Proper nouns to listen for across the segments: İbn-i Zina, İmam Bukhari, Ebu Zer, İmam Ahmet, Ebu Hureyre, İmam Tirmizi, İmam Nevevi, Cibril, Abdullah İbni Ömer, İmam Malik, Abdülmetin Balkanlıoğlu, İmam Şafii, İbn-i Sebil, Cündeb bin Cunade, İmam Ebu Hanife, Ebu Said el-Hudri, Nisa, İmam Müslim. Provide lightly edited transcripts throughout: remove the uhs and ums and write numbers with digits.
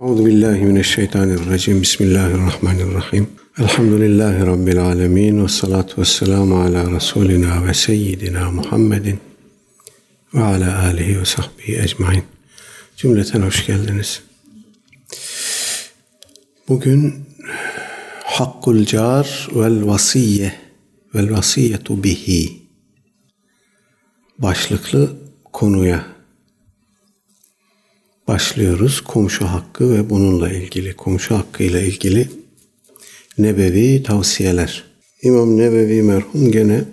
Euzubillahimineşşeytanirracim. Bismillahirrahmanirrahim. Elhamdülillahi Rabbil alemin. Vessalatu vesselamu ala Resulina ve Seyyidina Muhammedin ve ala alihi ve sahbihi ecmain. Cümleten hoş geldiniz. Bugün hakkul car vel vasiyye vel vasiyyetu bihi başlıklı konuya başlıyoruz. Komşu hakkı ve bununla ilgili, komşu hakkıyla ilgili nebevi tavsiyeler. İmam Nevevi merhum gene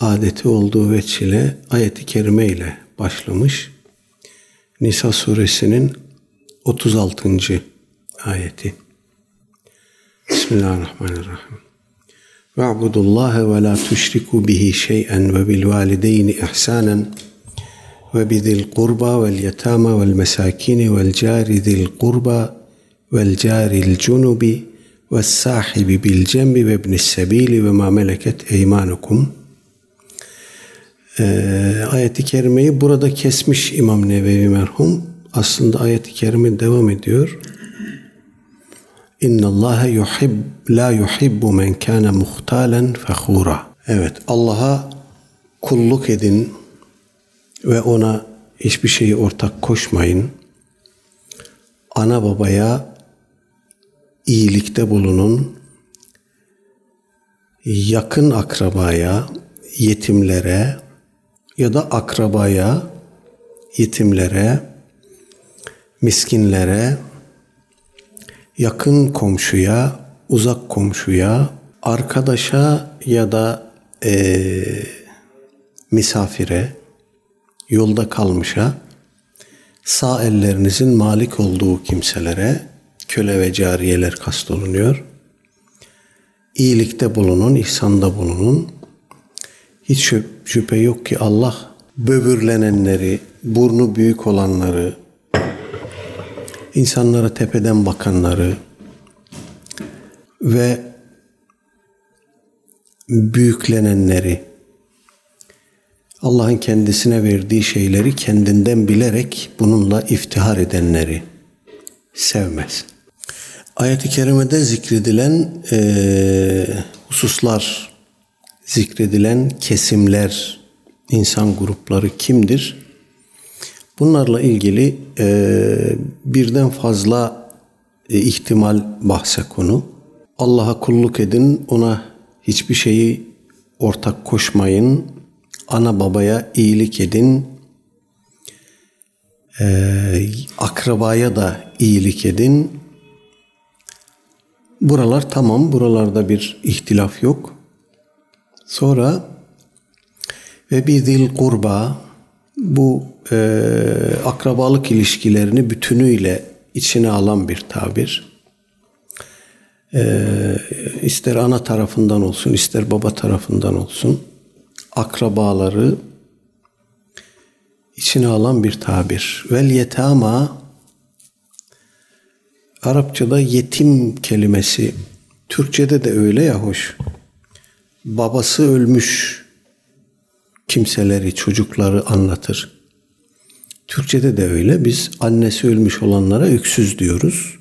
adeti olduğu veçile ayet-i kerime ile başlamış. Nisa suresinin 36. ayeti. Bismillahirrahmanirrahim. Ve'budullâhe ve lâ tüşriku bihi şey'en ve bil valideyni ihsânen ve bizil kurba vel yetâma vel mesâkini vel cari zil kurba vel caril cunubi ves sahibi bil cembi ve ibn-i sebil ve mâ meleket eymanukum. Ayet-i kerimeyi burada kesmiş İmam Nevevi merhum. Aslında ayet-i kerime devam ediyor. İnna Allaha la yuhibbu men kana muhtalen fakhura. Evet, Allah'a kulluk edin ve ona hiçbir şeyi ortak koşmayın. Ana babaya iyilikte bulunun. Yakın akrabaya, yetimlere ya da akrabaya, yetimlere, miskinlere, yakın komşuya, uzak komşuya, arkadaşa ya da misafire, yolda kalmışa, sağ ellerinizin malik olduğu kimselere, köle ve cariyeler kastolunuyor, iyilikte bulunun, ihsanda bulunun. Hiç şüphe yok ki Allah böbürlenenleri, burnu büyük olanları, insanlara tepeden bakanları ve büyüklenenleri, Allah'ın kendisine verdiği şeyleri kendinden bilerek bununla iftihar edenleri sevmez. Ayet-i kerimede zikredilen hususlar, zikredilen kesimler, insan grupları kimdir? Bunlarla ilgili birden fazla ihtimal bahse konu. Allah'a kulluk edin, ona hiçbir şeyi ortak koşmayın, ana babaya iyilik edin, akrabaya da iyilik edin. Buralar tamam, buralarda bir ihtilaf yok. Sonra ve bir dil kurba, bu akrabalık ilişkilerini bütünüyle içine alan bir tabir. İster ana tarafından olsun, ister baba tarafından olsun, akrabaları içine alan bir tabir. Vel yetama, Arapçada yetim kelimesi, Türkçede de öyle ya hoş. Babası ölmüş kimseleri, çocukları anlatır. Türkçede de öyle. Biz annesi ölmüş olanlara öksüz diyoruz.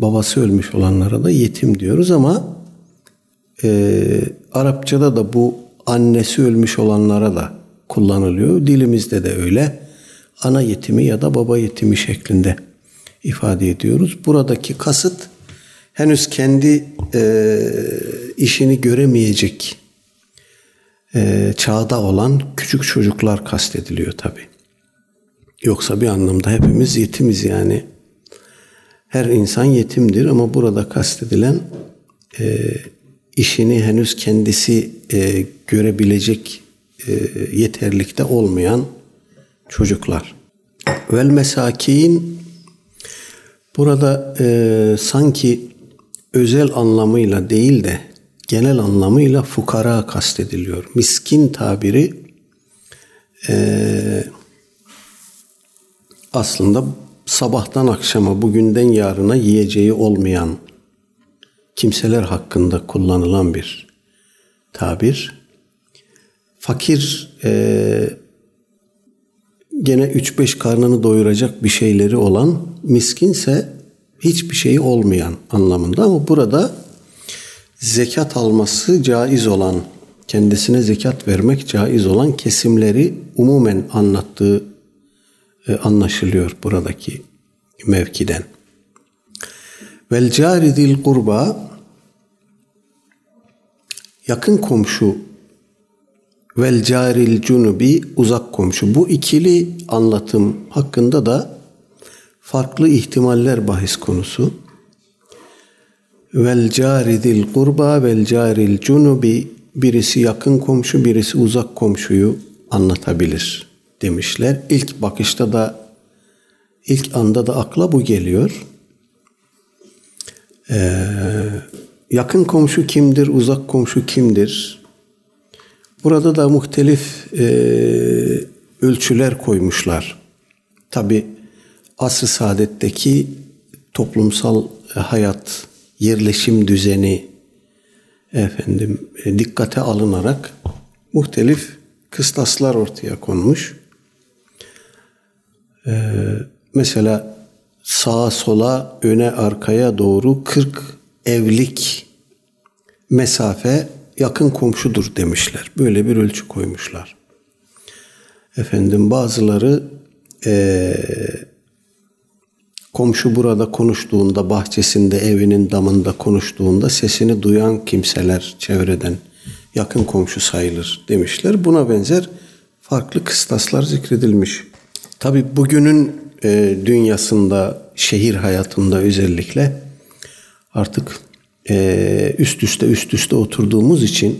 Babası ölmüş olanlara da yetim diyoruz ama Arapçada da bu annesi ölmüş olanlara da kullanılıyor. Dilimizde de öyle. Ana yetimi ya da baba yetimi şeklinde ifade ediyoruz. Buradaki kasıt henüz kendi işini göremeyecek çağda olan küçük çocuklar kastediliyor tabii. Yoksa bir anlamda hepimiz yetimiz yani. Her insan yetimdir ama burada kastedilen işini henüz kendisi görebilecek yeterlikte olmayan çocuklar. Vel mesakin, burada sanki özel anlamıyla değil de genel anlamıyla fukara kastediliyor. Miskin tabiri aslında sabahtan akşama, bugünden yarına yiyeceği olmayan kimseler hakkında kullanılan bir tabir. Fakir gene 3-5 karnını doyuracak bir şeyleri olan, miskinse hiçbir şeyi olmayan anlamında. Ama burada zekat alması caiz olan, kendisine zekat vermek caiz olan kesimleri umumen anlattığı anlaşılıyor buradaki mevkiden. Vel cari zil kurba, yakın komşu, vel caril cunubi, uzak komşu. Bu ikili anlatım hakkında da farklı ihtimaller bahis konusu. Vel cari zil kurba vel caril cunubi, birisi yakın komşu, birisi uzak komşuyu anlatabilir demişler. İlk bakışta da, ilk anda da akla bu geliyor. Yakın komşu kimdir, uzak komşu kimdir? Burada da muhtelif ölçüler koymuşlar. Tabi asr-ı saadetteki toplumsal hayat, yerleşim düzeni dikkate alınarak muhtelif kıstaslar ortaya konmuş. Mesela sağa sola, öne arkaya doğru 40 evlik mesafe yakın komşudur demişler. Böyle bir ölçü koymuşlar. Bazıları komşu burada konuştuğunda, bahçesinde, evinin damında konuştuğunda sesini duyan kimseler çevreden yakın komşu sayılır demişler. Buna benzer farklı kıstaslar zikredilmiş. Tabii bugünün dünyasında, şehir hayatında özellikle artık üst üste oturduğumuz için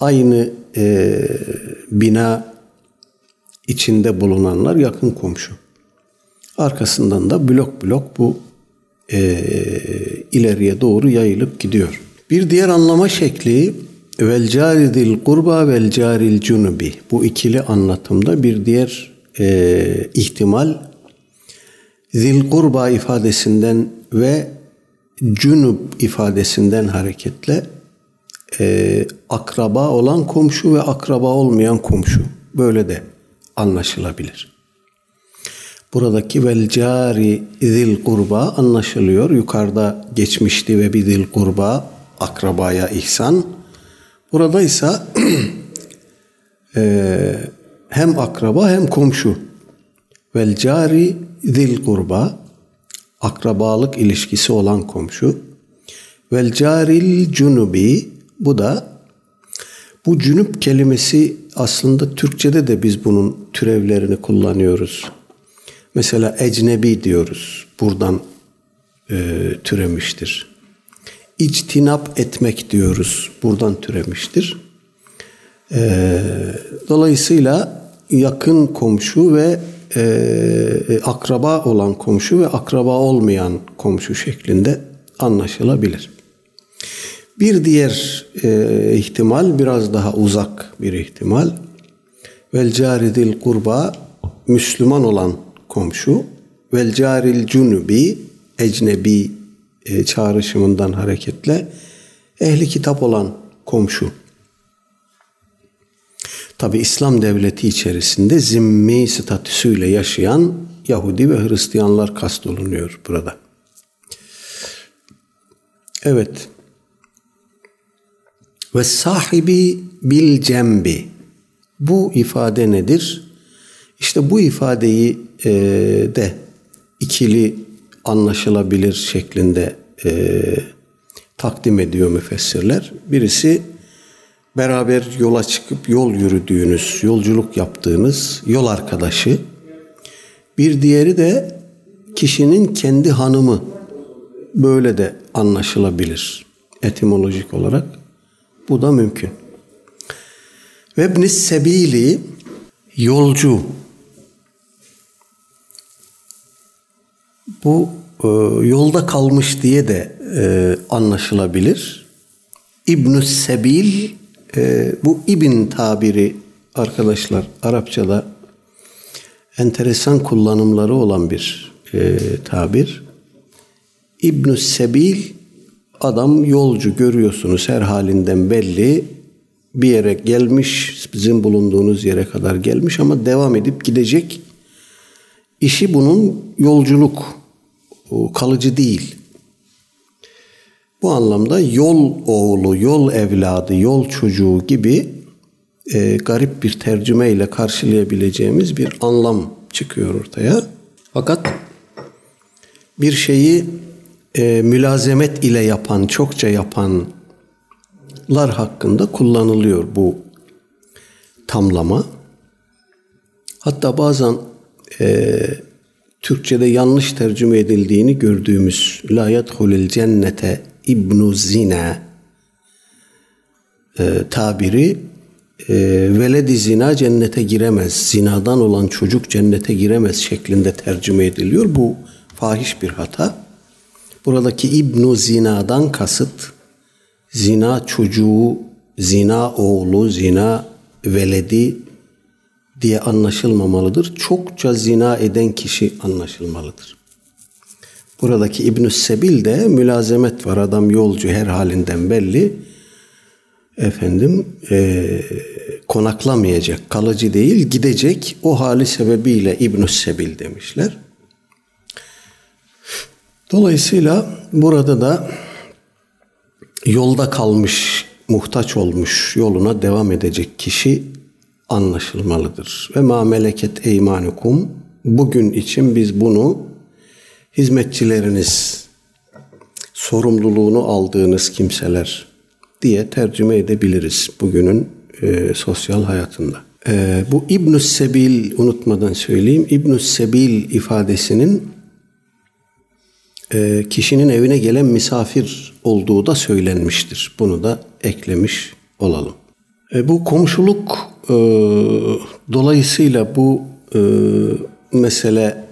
aynı bina içinde bulunanlar yakın komşu. Arkasından da blok blok bu ileriye doğru yayılıp gidiyor. Bir diğer anlama şekli vel caridil kurba vel caril cunubi. Bu ikili anlatımda bir diğer ihtimal zil kurba ifadesinden ve cünüb ifadesinden hareketle akraba olan komşu ve akraba olmayan komşu. Böyle de anlaşılabilir. Buradaki vel cari zil kurba anlaşılıyor. Yukarıda geçmişti ve bir zil kurba akrabaya ihsan. Burada ise hem akraba hem komşu. Vel cari zil kurba, akrabalık ilişkisi olan komşu. Vel caril cunubi, bu da, bu cünüp kelimesi aslında Türkçe'de de biz bunun türevlerini kullanıyoruz. Mesela ecnebi diyoruz. Buradan türemiştir. İctinap etmek diyoruz. Buradan türemiştir. Dolayısıyla yakın komşu ve akraba olan komşu ve akraba olmayan komşu şeklinde anlaşılabilir. Bir diğer ihtimal biraz daha uzak bir ihtimal. Vel caridil kurba, Müslüman olan komşu. Vel caril cunubi, ecnebi çağrışımından hareketle ehli kitap olan komşu. Tabi İslam devleti içerisinde zimmi statüsüyle yaşayan Yahudi ve Hristiyanlar kastolunuyor burada. Evet. Ve sahibi bil cembi. Bu ifade nedir? İşte bu ifadeyi de ikili anlaşılabilir şeklinde takdim ediyor müfessirler. Birisi, beraber yola çıkıp yol yürüdüğünüz, yolculuk yaptığınız yol arkadaşı. Bir diğeri de kişinin kendi hanımı. Böyle de anlaşılabilir etimolojik olarak. Bu da mümkün. Ve İbn-i Sebil, yolcu. Bu yolda kalmış diye de anlaşılabilir. İbn-i Sebil, bu ibn tabiri arkadaşlar Arapçada enteresan kullanımları olan bir tabir. İbn-i Sebil, adam yolcu, görüyorsunuz her halinden belli. bir yere gelmiş, sizin bulunduğunuz yere kadar gelmiş ama devam edip gidecek. İşi bunun yolculuk, kalıcı değil. Bu anlamda yol oğlu, yol evladı, yol çocuğu gibi garip bir tercümeyle karşılayabileceğimiz bir anlam çıkıyor ortaya. Fakat bir şeyi mülazemet ile yapan, çokça yapanlar hakkında kullanılıyor bu tamlama. Hatta bazen Türkçe'de yanlış tercüme edildiğini gördüğümüz la yedhulil cennete İbn-i Zina tabiri veled-i zina cennete giremez, zinadan olan çocuk cennete giremez şeklinde tercüme ediliyor. Bu fahiş bir hata. Buradaki İbn-i Zina'dan kasıt zina çocuğu, zina oğlu, zina veledi diye anlaşılmamalıdır. Çokça zina eden kişi anlaşılmalıdır. Buradaki İbn-i Sebil de mülazemet var. Adam yolcu, her halinden belli. Konaklamayacak, kalıcı değil, gidecek. O hali sebebiyle İbn-i Sebil demişler. Dolayısıyla burada da yolda kalmış, muhtaç olmuş, yoluna devam edecek kişi anlaşılmalıdır. Ve ma meleket eymanukum, bugün için biz bunu hizmetçileriniz, sorumluluğunu aldığınız kimseler diye tercüme edebiliriz bugünün sosyal hayatında. Bu İbn-i Sebil, unutmadan söyleyeyim, İbn-i Sebil ifadesinin kişinin evine gelen misafir olduğu da söylenmiştir. Bunu da eklemiş olalım. Bu komşuluk dolayısıyla bu mesele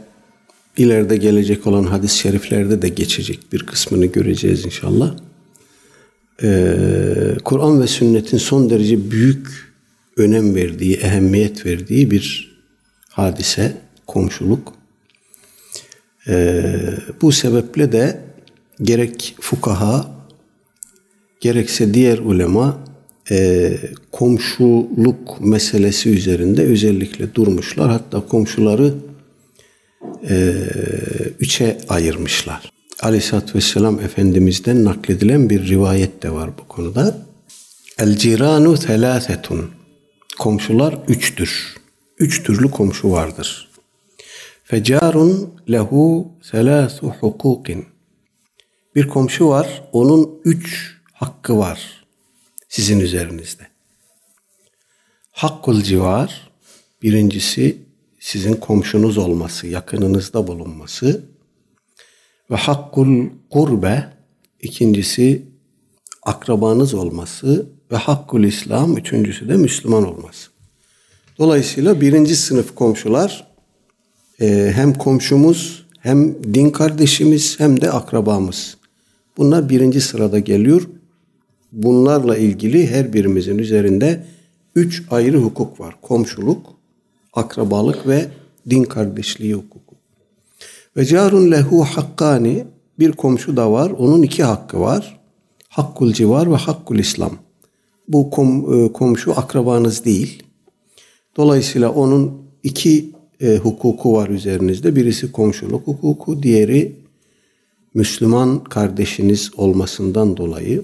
ileride gelecek olan hadis-i şeriflerde de geçecek, bir kısmını göreceğiz inşallah. Kur'an ve sünnetin son derece büyük önem verdiği, ehemmiyet verdiği bir hadise, komşuluk. Bu sebeple de gerek fukaha, gerekse diğer ulema komşuluk meselesi üzerinde özellikle durmuşlar. Hatta komşuları üçe ayırmışlar. Aleyhisselatü Vesselam Efendimiz'den nakledilen bir rivayet de var bu konuda. El ciranu thelâsetun. Komşular üçtür. Üç türlü komşu vardır. Fecarun lehu selâsu hukukin. Bir komşu var, onun 3 hakkı var sizin üzerinizde. Hakkul civar, birincisi sizin komşunuz olması, yakınınızda bulunması. Ve hakkul kurbe, ikincisi akrabanız olması. Ve hakkul İslam, üçüncüsü de Müslüman olması. Dolayısıyla birinci sınıf komşular hem komşumuz, hem din kardeşimiz, hem de akrabamız. Bunlar birinci sırada geliyor. Bunlarla ilgili her birimizin üzerinde 3 ayrı hukuk var. Komşuluk, akrabalık ve din kardeşliği hukuku. Ve carun lehu hakkani, bir komşu da var, onun 2 hakkı var. Hakkul civar ve hakkul İslam. Bu komşu akrabanız değil. Dolayısıyla onun 2 hukuku var üzerinizde. Birisi komşuluk hukuku, diğeri Müslüman kardeşiniz olmasından dolayı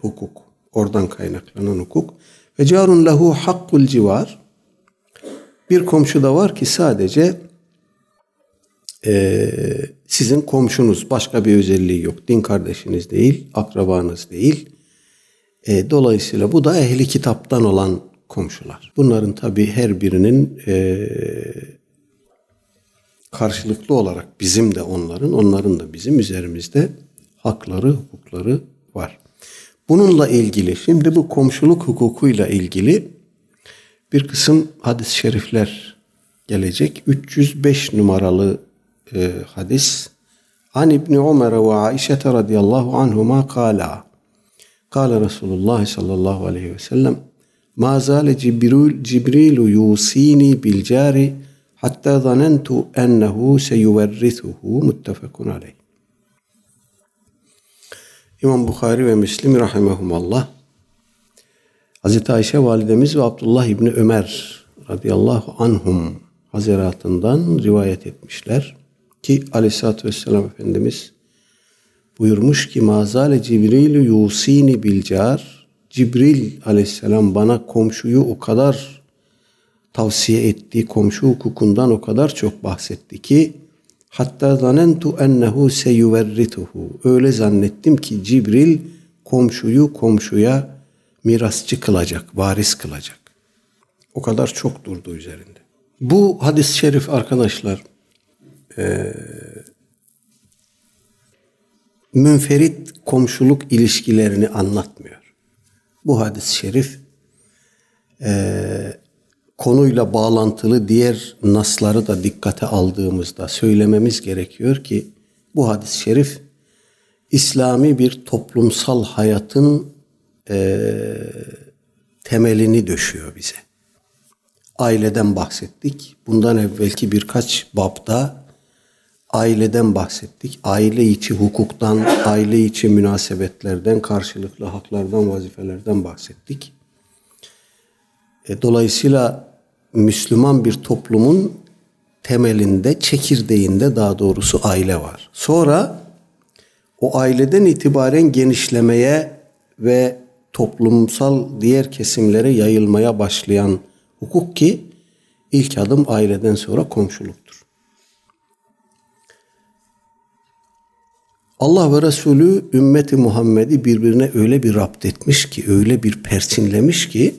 hukuk. Oradan kaynaklanan hukuk. Ve carun lehu hakkul civar. Bir komşu da var ki sadece sizin komşunuz. Başka bir özelliği yok. Din kardeşiniz değil, akrabanız değil. Dolayısıyla bu da ehli kitaptan olan komşular. Bunların tabii her birinin karşılıklı olarak bizim de onların da bizim üzerimizde hakları, hukukları var. Bununla ilgili, şimdi bu komşuluk hukukuyla ilgili bir kısım hadis-i şerifler gelecek. 305 numaralı hadis. An İbni Ömer ve Aişete radıyallahu anhuma kâlâ. Kâle Resulullah sallallahu aleyhi ve sellem مَا زَالَ جِبْرِيلُ يُوصِينِي بِالْجَارِ حَتَّى ظَنَنْتُ أَنَّهُ سَيُوَرِّثُهُ مُتَّفَقٌ عَلَيْهِ. İmam Bukhari ve Müslim rahimehumallah Hazreti Ayşe validemiz ve Abdullah İbni Ömer radıyallahu anhum hazaratından rivayet etmişler ki aleyhissalatü vesselam Efendimiz buyurmuş ki mazale Cibril'ü yusini bilcar, Cibril aleyhisselam bana komşuyu o kadar tavsiye etti, komşu hukukundan o kadar çok bahsetti ki hatta zanentu ennehu seyuverrituhu, öyle zannettim ki Cibril komşuyu komşuya mirasçı kılacak, varis kılacak. O kadar çok durdu üzerinde. Bu hadis-i şerif arkadaşlar münferit komşuluk ilişkilerini anlatmıyor. Bu hadis-i şerif konuyla bağlantılı diğer nasları da dikkate aldığımızda söylememiz gerekiyor ki bu hadis-i şerif İslami bir toplumsal hayatın temelini döşüyor bize. Aileden bahsettik. Bundan evvelki birkaç babda aileden bahsettik. Aile içi hukuktan, aile içi münasebetlerden, karşılıklı haklardan, vazifelerden bahsettik. Dolayısıyla Müslüman bir toplumun temelinde, çekirdeğinde daha doğrusu aile var. Sonra o aileden itibaren genişlemeye ve toplumsal diğer kesimlere yayılmaya başlayan hukuk ki ilk adım aileden sonra komşuluktur. Allah ve Resulü ümmeti Muhammed'i birbirine öyle bir rapt etmiş ki, öyle bir perçinlemiş ki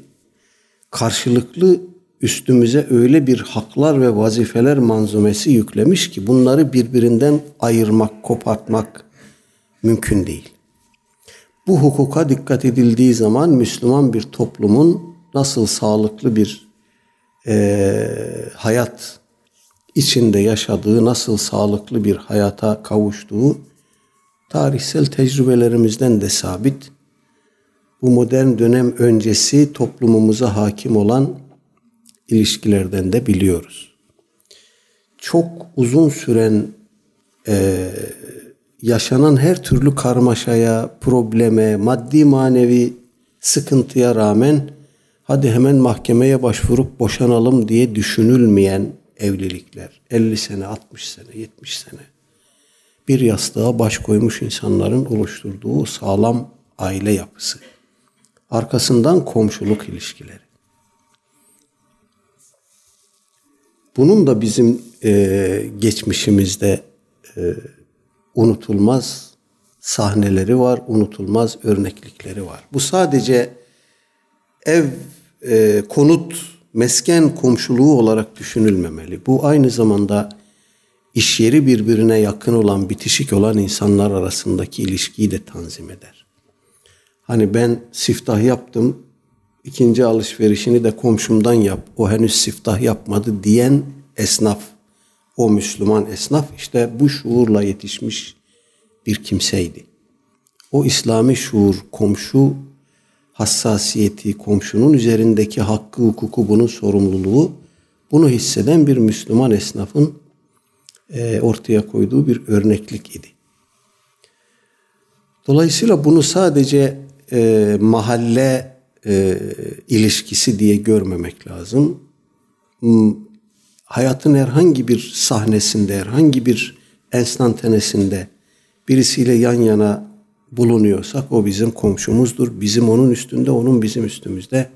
karşılıklı üstümüze öyle bir haklar ve vazifeler manzumesi yüklemiş ki bunları birbirinden ayırmak, kopartmak mümkün değil. Bu hukuka dikkat edildiği zaman Müslüman bir toplumun nasıl sağlıklı bir hayat içinde yaşadığı, nasıl sağlıklı bir hayata kavuştuğu tarihsel tecrübelerimizden de sabit. Bu modern dönem öncesi toplumumuza hakim olan ilişkilerden de biliyoruz. Çok uzun süren yaşanan her türlü karmaşaya, probleme, maddi manevi sıkıntıya rağmen hadi hemen mahkemeye başvurup boşanalım diye düşünülmeyen evlilikler. 50 sene, 60 sene, 70 sene bir yastığa baş koymuş insanların oluşturduğu sağlam aile yapısı. Arkasından komşuluk ilişkileri. Bunun da bizim geçmişimizde unutulmaz sahneleri var, unutulmaz örneklikleri var. Bu sadece ev, konut, mesken komşuluğu olarak düşünülmemeli. Bu aynı zamanda iş yeri birbirine yakın olan, bitişik olan insanlar arasındaki ilişkiyi de tanzim eder. Hani ben siftah yaptım, ikinci alışverişini de komşumdan yap, o henüz siftah yapmadı diyen esnaf, o Müslüman esnaf işte bu şuurla yetişmiş bir kimseydi. O İslami şuur, komşu hassasiyeti, komşunun üzerindeki hakkı, hukuku, bunun sorumluluğu, bunu hisseden bir Müslüman esnafın ortaya koyduğu bir örneklik idi. Dolayısıyla bunu sadece mahalle ilişkisi diye görmemek lazım. Hayatın herhangi bir sahnesinde, herhangi bir enstantanesinde birisiyle yan yana bulunuyorsak o bizim komşumuzdur. Bizim onun üstünde, onun bizim üstümüzde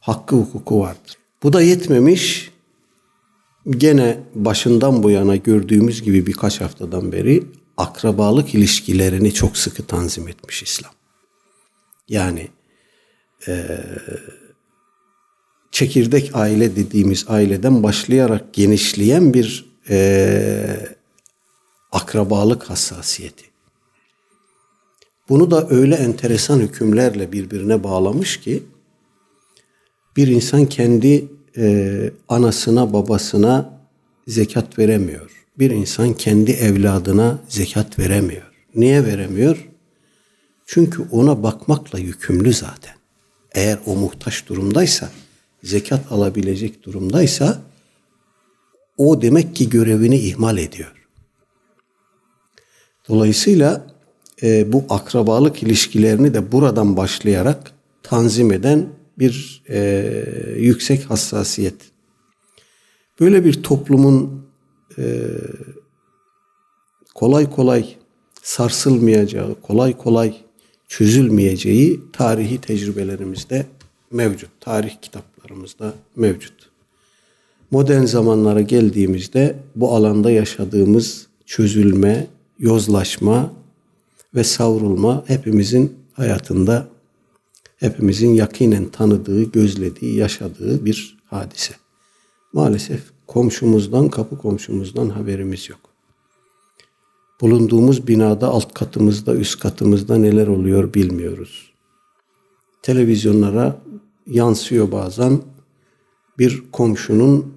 hakkı hukuku vardır. Bu da yetmemiş. Gene başından bu yana gördüğümüz gibi birkaç haftadan beri akrabalık ilişkilerini çok sıkı tanzim etmiş İslam. Yani çekirdek aile dediğimiz aileden başlayarak genişleyen bir akrabalık hassasiyeti. Bunu da öyle enteresan hükümlerle birbirine bağlamış ki bir insan kendi anasına, babasına zekat veremiyor. Bir insan kendi evladına zekat veremiyor. Niye veremiyor? Çünkü ona bakmakla yükümlü zaten. Eğer o muhtaç durumdaysa, zekat alabilecek durumdaysa o demek ki görevini ihmal ediyor. Dolayısıyla bu akrabalık ilişkilerini de buradan başlayarak tanzim eden bir yüksek hassasiyet. Böyle bir toplumun kolay kolay sarsılmayacağı, kolay kolay çözülmeyeceği tarihi tecrübelerimizde mevcut. Tarih kitaplarımızda mevcut. Modern zamanlara geldiğimizde bu alanda yaşadığımız çözülme, yozlaşma ve savrulma hepimizin hayatında, hepimizin yakinen tanıdığı, gözlediği, yaşadığı bir hadise. Maalesef komşumuzdan, kapı komşumuzdan haberimiz yok. Bulunduğumuz binada, alt katımızda, üst katımızda neler oluyor bilmiyoruz. Televizyonlara yansıyor bazen. Bir komşunun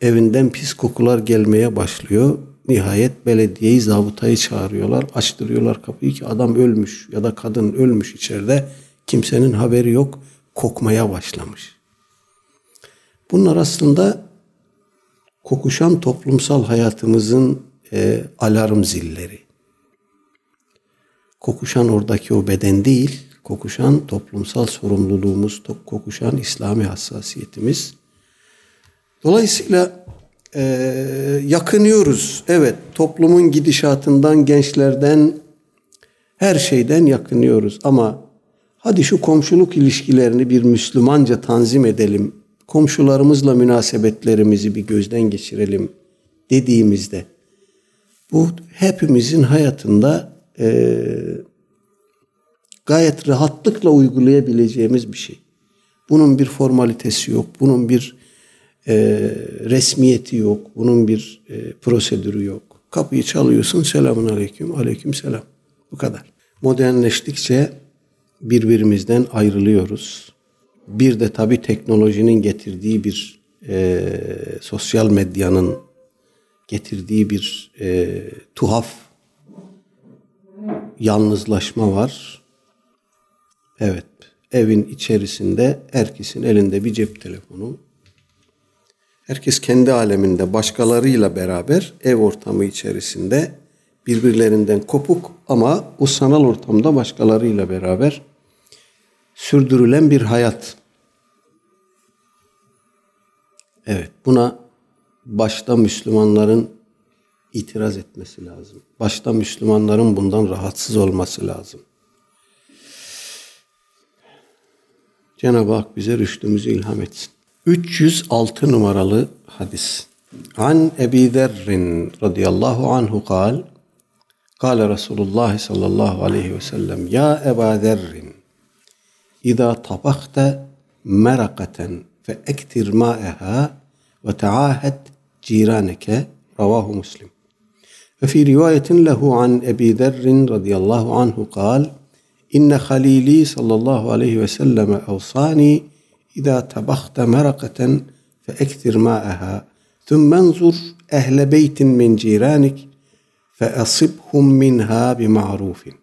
evinden pis kokular gelmeye başlıyor. Nihayet belediyeyi, zabıtayı çağırıyorlar. Açtırıyorlar kapıyı ki adam ölmüş ya da kadın ölmüş içeride. Kimsenin haberi yok. Kokmaya başlamış. Bunlar aslında kokuşan toplumsal hayatımızın alarm zilleri. Kokuşan oradaki o beden değil, kokuşan toplumsal sorumluluğumuz, kokuşan İslami hassasiyetimiz. Dolayısıyla yakınıyoruz. Evet, toplumun gidişatından, gençlerden, her şeyden yakınıyoruz. Ama hadi şu komşuluk ilişkilerini bir Müslümanca tanzim edelim, komşularımızla münasebetlerimizi bir gözden geçirelim dediğimizde, bu hepimizin hayatında gayet rahatlıkla uygulayabileceğimiz bir şey. Bunun bir formalitesi yok, bunun bir resmiyeti yok, bunun bir prosedürü yok. Kapıyı çalıyorsun, selamun aleyküm, aleyküm selam. Bu kadar. Modernleştikçe birbirimizden ayrılıyoruz. Bir de tabii teknolojinin getirdiği bir sosyal medyanın getirdiği bir tuhaf yalnızlaşma var. Evet, evin içerisinde herkesin elinde bir cep telefonu. Herkes kendi aleminde, başkalarıyla beraber ev ortamı içerisinde birbirlerinden kopuk ama o sanal ortamda başkalarıyla beraber sürdürülen bir hayat. Evet, buna başta Müslümanların itiraz etmesi lazım. Başta Müslümanların bundan rahatsız olması lazım. Cenab-ı Hak bize rüştümüzü ilham etsin. 306 numaralı hadis. An Ebu Zer'in radıyallahu anhu kal. Kale Resulullah sallallahu aleyhi ve sellem ya Ebu Zer'in İza tabakta merakaten fe ektir ma'eha ve teahed ciraneke ravahu muslim. Ve fi rivayetin lehu an Ebi Zerrin radıyallahu anhu kal inne halili sallallahu aleyhi ve selleme evsani İza tabakta merakaten fe ektir ma'eha thümmenzur ehle beytin min ciranik fe asibhum minha bima'rufin.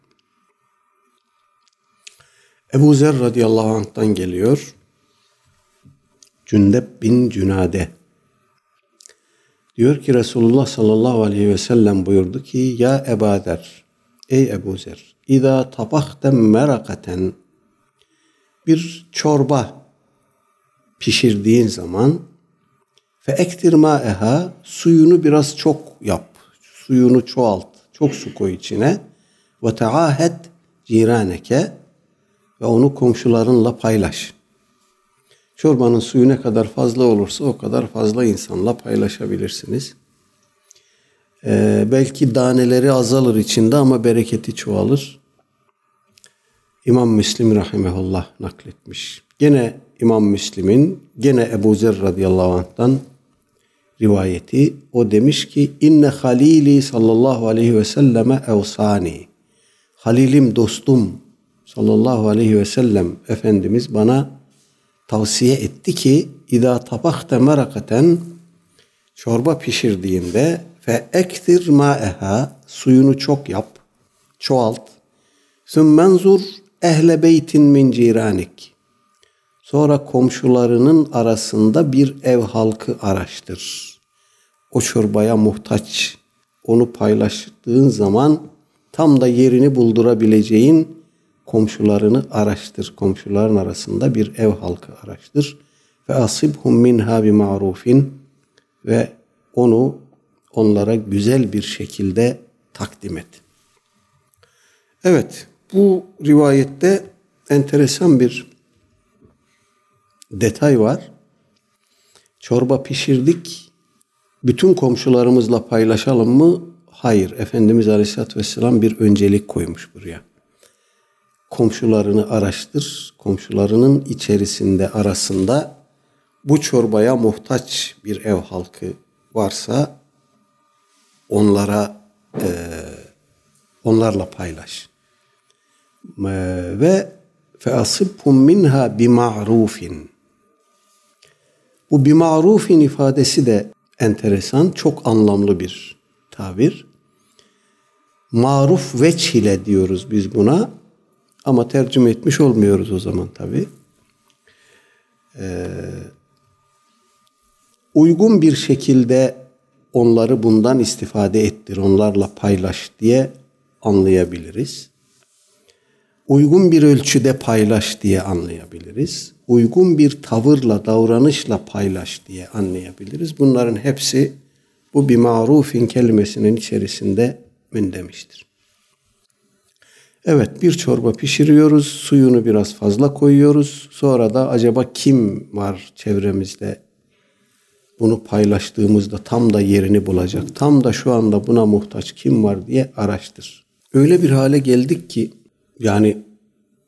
Ebu Zer radıyallahu anh'tan geliyor. Cündeb bin Cunade. Diyor ki Resulullah sallallahu aleyhi ve sellem buyurdu ki ya Ebu Zer, ey Ebu Zer, İza tabakte merakaten bir çorba pişirdiğin zaman fe ektir ma'eha suyunu biraz çok yap. Suyunu çoğalt. Çok su koy içine. Ve teahed ciraneke ve onu komşularınla paylaş. Çorbanın suyu ne kadar fazla olursa o kadar fazla insanla paylaşabilirsiniz. Belki daneleri azalır içinde ama bereketi çoğalır. İmam Müslim rahimehullah nakletmiş. Gene İmam Müslim'in, gene Ebu Zer radıyallahu anh'tan rivayeti. O demiş ki, İnne halili sallallahu aleyhi ve selleme evsani. Halilim, dostum sallallahu aleyhi ve sellem Efendimiz bana tavsiye etti ki İza tabakta merakaten çorba pişirdiğinde fe ektir ma'eha suyunu çok yap, çoğalt. Sümmenzur ehle beytin min ciranik. Sonra komşularının arasında bir ev halkı araştır. O çorbaya muhtaç, onu paylaştığın zaman tam da yerini buldurabileceğin komşularını araştır. Komşuların arasında bir ev halkı araştır. Ve asibhum minha bi ma'rufin, ve onu onlara güzel bir şekilde takdim et. Evet, bu rivayette enteresan bir detay var. Çorba pişirdik, bütün komşularımızla paylaşalım mı? Hayır, Efendimiz Aleyhisselatü Vesselam bir öncelik koymuş buraya. Komşularını araştır, komşularının içerisinde, arasında bu çorbaya muhtaç bir ev halkı varsa onlarla paylaş. Ve feasibhum minha bima'rufin. Bu bima'rufin ifadesi de enteresan, çok anlamlı bir tabir. Maruf ve çile diyoruz biz buna ama tercüme etmiş olmuyoruz o zaman tabii. Uygun bir şekilde onları bundan istifade ettir, onlarla paylaş diye anlayabiliriz. Uygun bir ölçüde paylaş diye anlayabiliriz. Uygun bir tavırla, davranışla paylaş diye anlayabiliriz. Bunların hepsi bu bimarufin kelimesinin içerisinde mündemiştir. Evet, bir çorba pişiriyoruz, suyunu biraz fazla koyuyoruz. Sonra da acaba kim var çevremizde? Bunu paylaştığımızda tam da yerini bulacak, tam da şu anda buna muhtaç kim var diye araştır. Öyle bir hale geldik ki, yani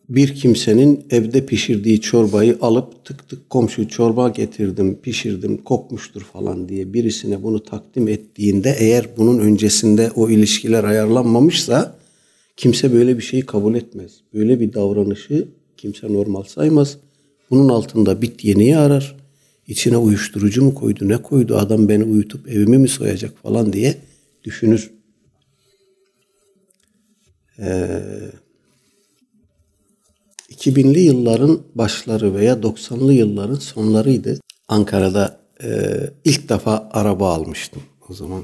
bir kimsenin evde pişirdiği çorbayı alıp tık tık komşu çorba getirdim, pişirdim, kokmuştur falan diye birisine bunu takdim ettiğinde, eğer bunun öncesinde o ilişkiler ayarlanmamışsa kimse böyle bir şeyi kabul etmez. Böyle bir davranışı kimse normal saymaz. Bunun altında bit yeniği arar. İçine uyuşturucu mu koydu, ne koydu, adam beni uyutup evimi mi soyacak falan diye düşünür. ...2000'li yılların başları veya 90'lı yılların sonlarıydı. Ankara'da ilk defa araba almıştım o zaman.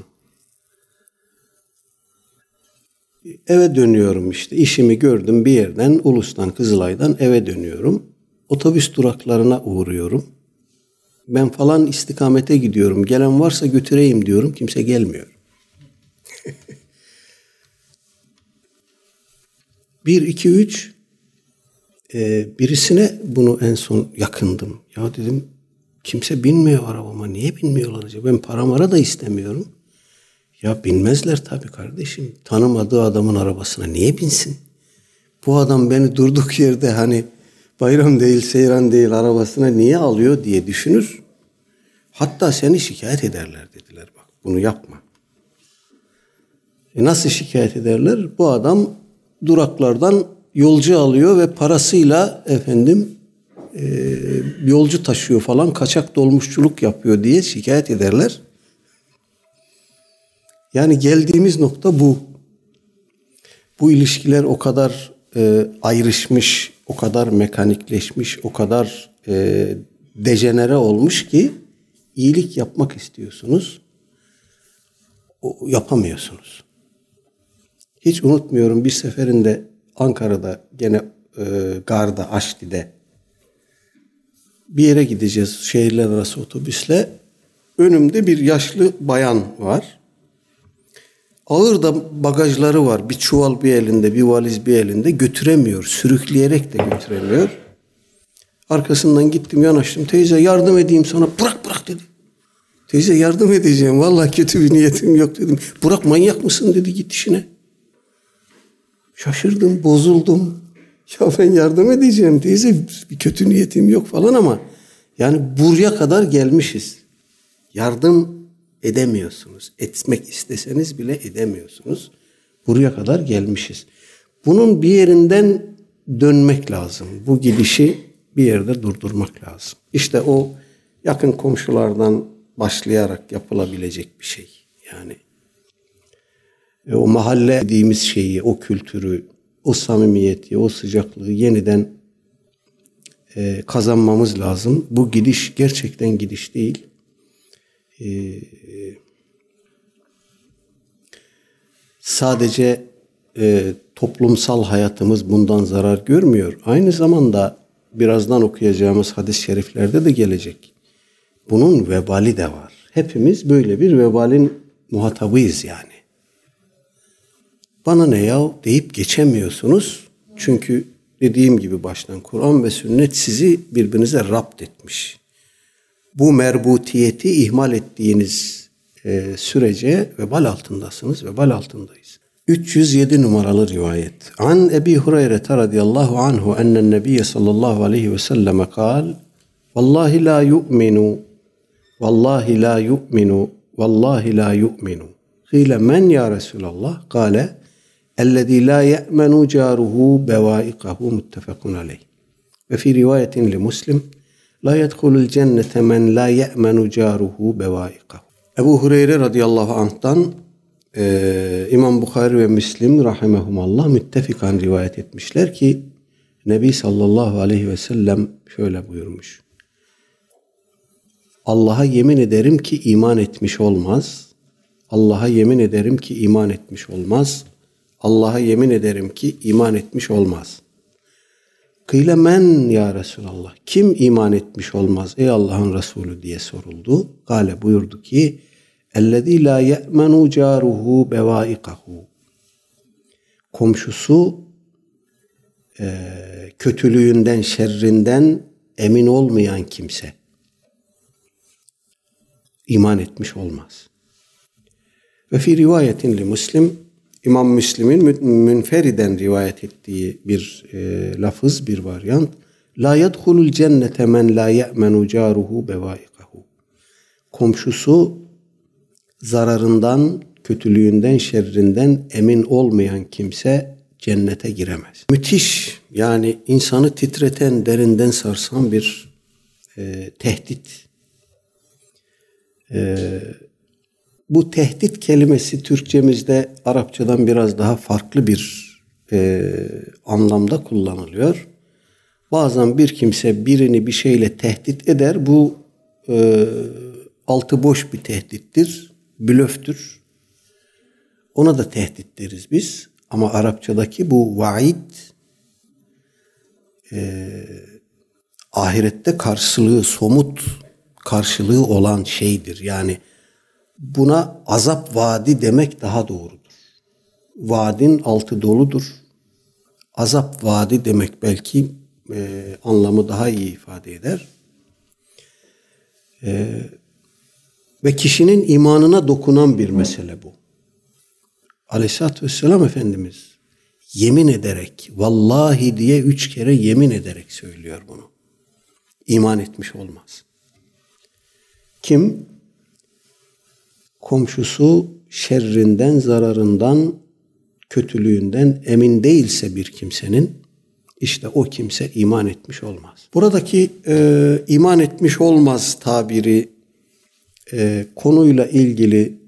Eve dönüyorum işte, işimi gördüm bir yerden, Ulus'tan, Kızılay'dan eve dönüyorum. Otobüs duraklarına uğruyorum. Ben falan istikamete gidiyorum, gelen varsa götüreyim diyorum, kimse gelmiyor. Bir, iki, üç... birisine bunu en son yakındım. Ya dedim, kimse binmiyor arabama. Niye binmiyorlar acaba? Ben para da istemiyorum. Ya binmezler tabii kardeşim. Tanımadığı adamın arabasına niye binsin? Bu adam beni durduk yerde, hani bayram değil, seyran değil, arabasına niye alıyor diye düşünür. Hatta seni şikayet ederler dediler. Bak, bunu yapma. Nasıl şikayet ederler? Bu adam duraklardan yolcu alıyor ve parasıyla yolcu taşıyor falan, kaçak dolmuşçuluk yapıyor diye şikayet ederler. Yani geldiğimiz nokta bu. Bu ilişkiler o kadar ayrışmış, o kadar mekanikleşmiş, o kadar dejenere olmuş ki iyilik yapmak istiyorsunuz, yapamıyorsunuz. Hiç unutmuyorum, bir seferinde Ankara'da gene garda, Aşti'de bir yere gideceğiz şehirler arası otobüsle. Önümde bir yaşlı bayan var. Ağır da bagajları var. Bir çuval bir elinde, bir valiz bir elinde. Götüremiyor. Sürükleyerek de götüremiyor. Arkasından gittim, yanaştım. Teyze yardım edeyim sana. Bırak dedi. Teyze yardım edeceğim. Vallahi kötü bir niyetim yok dedim. Bırak, manyak mısın dedi, git işine. Şaşırdım, bozuldum. Ya ben yardım edeceğim teyze, bir kötü niyetim yok falan ama yani buraya kadar gelmişiz. Yardım edemiyorsunuz. Etmek isteseniz bile edemiyorsunuz. Buraya kadar gelmişiz. Bunun bir yerinden dönmek lazım. Bu gidişi bir yerde durdurmak lazım. İşte o yakın komşulardan başlayarak yapılabilecek bir şey. Yani o mahalle dediğimiz şeyi, o kültürü, o samimiyeti, o sıcaklığı yeniden kazanmamız lazım. Bu gidiş gerçekten gidiş değil. Sadece toplumsal hayatımız bundan zarar görmüyor. Aynı zamanda birazdan okuyacağımız hadis-i şeriflerde de gelecek. Bunun vebali de var. Hepimiz böyle bir vebalin muhatabıyız yani. Bana ne yahu deyip geçemiyorsunuz. Çünkü dediğim gibi baştan Kur'an ve sünnet sizi birbirinize rapt etmiş. Bu merbutiyeti ihmal ettiğiniz sürece vebal altındasınız, vebal altındayız. 307 numaralı rivayet. An Ebu Hureyre radıyallahu anhu enne Nebiye sallallahu aleyhi ve selleme kal vallahi la yu'minu vallahi la yu'minu vallahi la yu'minu Kile men ya Resulallah kale ellezî la ye'menu caruhu bevâikahu muttefekun aleyh ve fi rivayetin li Muslim la yedhulul cennete men la ye'menu caruhu bevâikahu. Ebu Hureyre radıyallahu anh'tan İmam Bukhari ve Müslim rahimehumallah müttefikan rivayet etmişler ki Nebi sallallahu aleyhi ve sellem şöyle buyurmuş. Allah'a yemin ederim ki iman etmiş olmaz. Allah'a yemin ederim ki iman etmiş olmaz. Allah'a yemin ederim ki iman etmiş olmaz. Kıyle men ya Resulallah. Kim iman etmiş olmaz ey Allah'ın Resulü diye soruldu. Kale buyurdu ki اَلَّذ۪ي لَا يَأْمَنُوا جَارُهُ بَوَائِقَهُ Komşusu kötülüğünden, şerrinden emin olmayan kimse iman etmiş olmaz. Ve fi rivayetin li Müslim, İmam Müslim'in münferiden rivayet ettiği bir lafız, bir varyant. لَا يَدْخُلُ الْجَنَّةَ مَنْ لَا يَأْمَنُوا جَارُهُ بَوَائِقَهُ Komşusu zararından, kötülüğünden, şerrinden emin olmayan kimse cennete giremez. Müthiş, yani insanı titreten, derinden sarsan bir tehdit. Bu tehdit kelimesi Türkçemizde Arapçadan biraz daha farklı bir anlamda kullanılıyor. Bazen bir kimse birini bir şeyle tehdit eder. Bu altı boş bir tehdittir. Blöftür. Ona da tehdit deriz biz. Ama Arapçadaki bu vaid ahirette karşılığı, somut karşılığı olan şeydir. Yani buna azap vaadi demek daha doğrudur. Vaadin altı doludur. Azap vaadi demek belki anlamı daha iyi ifade eder. Ve kişinin imanına dokunan bir mesele bu. Aleyhisselatü vesselam Efendimiz yemin ederek, vallahi diye 3 kere yemin ederek söylüyor bunu. İman etmiş olmaz. Kim? Komşusu şerrinden, zararından, kötülüğünden emin değilse bir kimsenin, işte o kimse iman etmiş olmaz. Buradaki iman etmiş olmaz tabiri konuyla ilgili,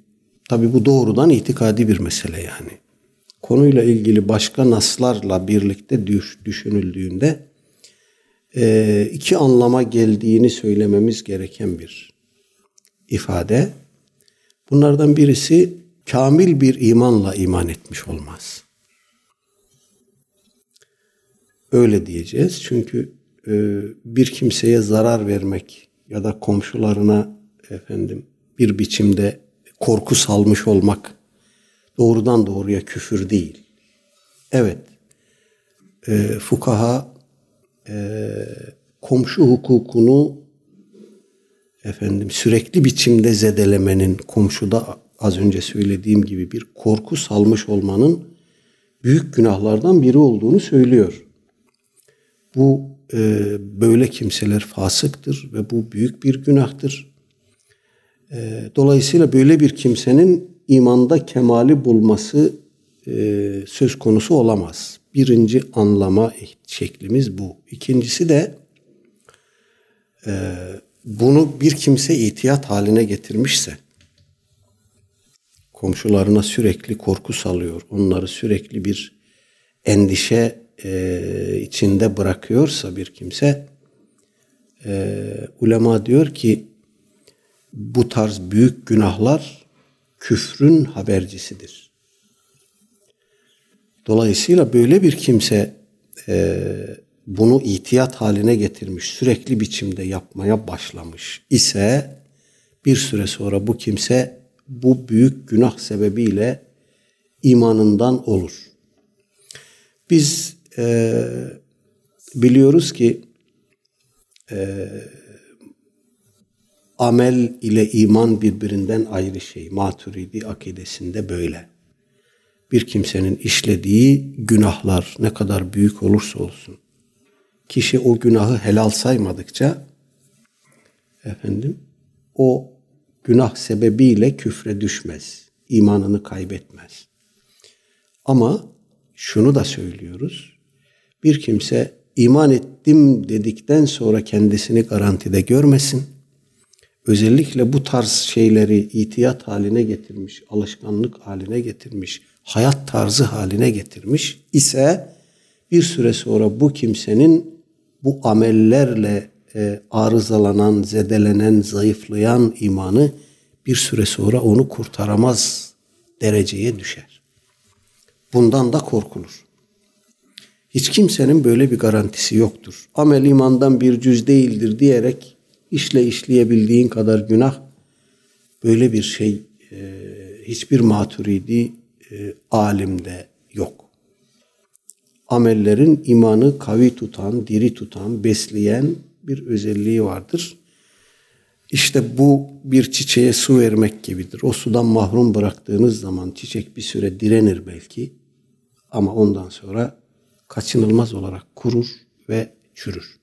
tabi bu doğrudan itikadi bir mesele yani. Konuyla ilgili başka naslarla birlikte düşünüldüğünde 2 anlama geldiğini söylememiz gereken bir ifade. Bunlardan birisi kamil bir imanla iman etmiş olmaz. Öyle diyeceğiz çünkü bir kimseye zarar vermek ya da komşularına bir biçimde korku salmış olmak doğrudan doğruya küfür değil. Evet, fukaha komşu hukukunu sürekli biçimde zedelemenin, komşuda az önce söylediğim gibi bir korku salmış olmanın büyük günahlardan biri olduğunu söylüyor. Bu böyle kimseler fasıktır ve bu büyük bir günahtır. Dolayısıyla böyle bir kimsenin imanda kemali bulması söz konusu olamaz. Birinci anlama şeklimiz bu. İkincisi de bunu bir kimse ihtiyat haline getirmişse, komşularına sürekli korku salıyor, onları sürekli bir endişe içinde bırakıyorsa bir kimse, ulema diyor ki bu tarz büyük günahlar küfrün habercisidir. Dolayısıyla böyle bir kimse bunu ihtiyat haline getirmiş, sürekli biçimde yapmaya başlamış ise bir süre sonra bu kimse bu büyük günah sebebiyle imanından olur. Biz biliyoruz ki amel ile iman birbirinden ayrı şey. Maturidi akidesinde böyle. Bir kimsenin işlediği günahlar ne kadar büyük olursa olsun, kişi o günahı helal saymadıkça o günah sebebiyle küfre düşmez. İmanını kaybetmez. Ama şunu da söylüyoruz. Bir kimse iman ettim dedikten sonra kendisini garantide görmesin. Özellikle bu tarz şeyleri ihtiyat haline getirmiş, alışkanlık haline getirmiş, hayat tarzı haline getirmiş ise bir süre sonra bu kimsenin bu amellerle arızalanan, zedelenen, zayıflayan imanı bir süre sonra onu kurtaramaz dereceye düşer. Bundan da korkulur. Hiç kimsenin böyle bir garantisi yoktur. Amel imandan bir cüz değildir diyerek işleyebildiğin kadar günah, böyle bir şey hiçbir maturidi alimde yok. Amellerin imanı kavi tutan, diri tutan, besleyen bir özelliği vardır. İşte bu bir çiçeğe su vermek gibidir. O sudan mahrum bıraktığınız zaman çiçek bir süre direnir belki ama ondan sonra kaçınılmaz olarak kurur ve çürür.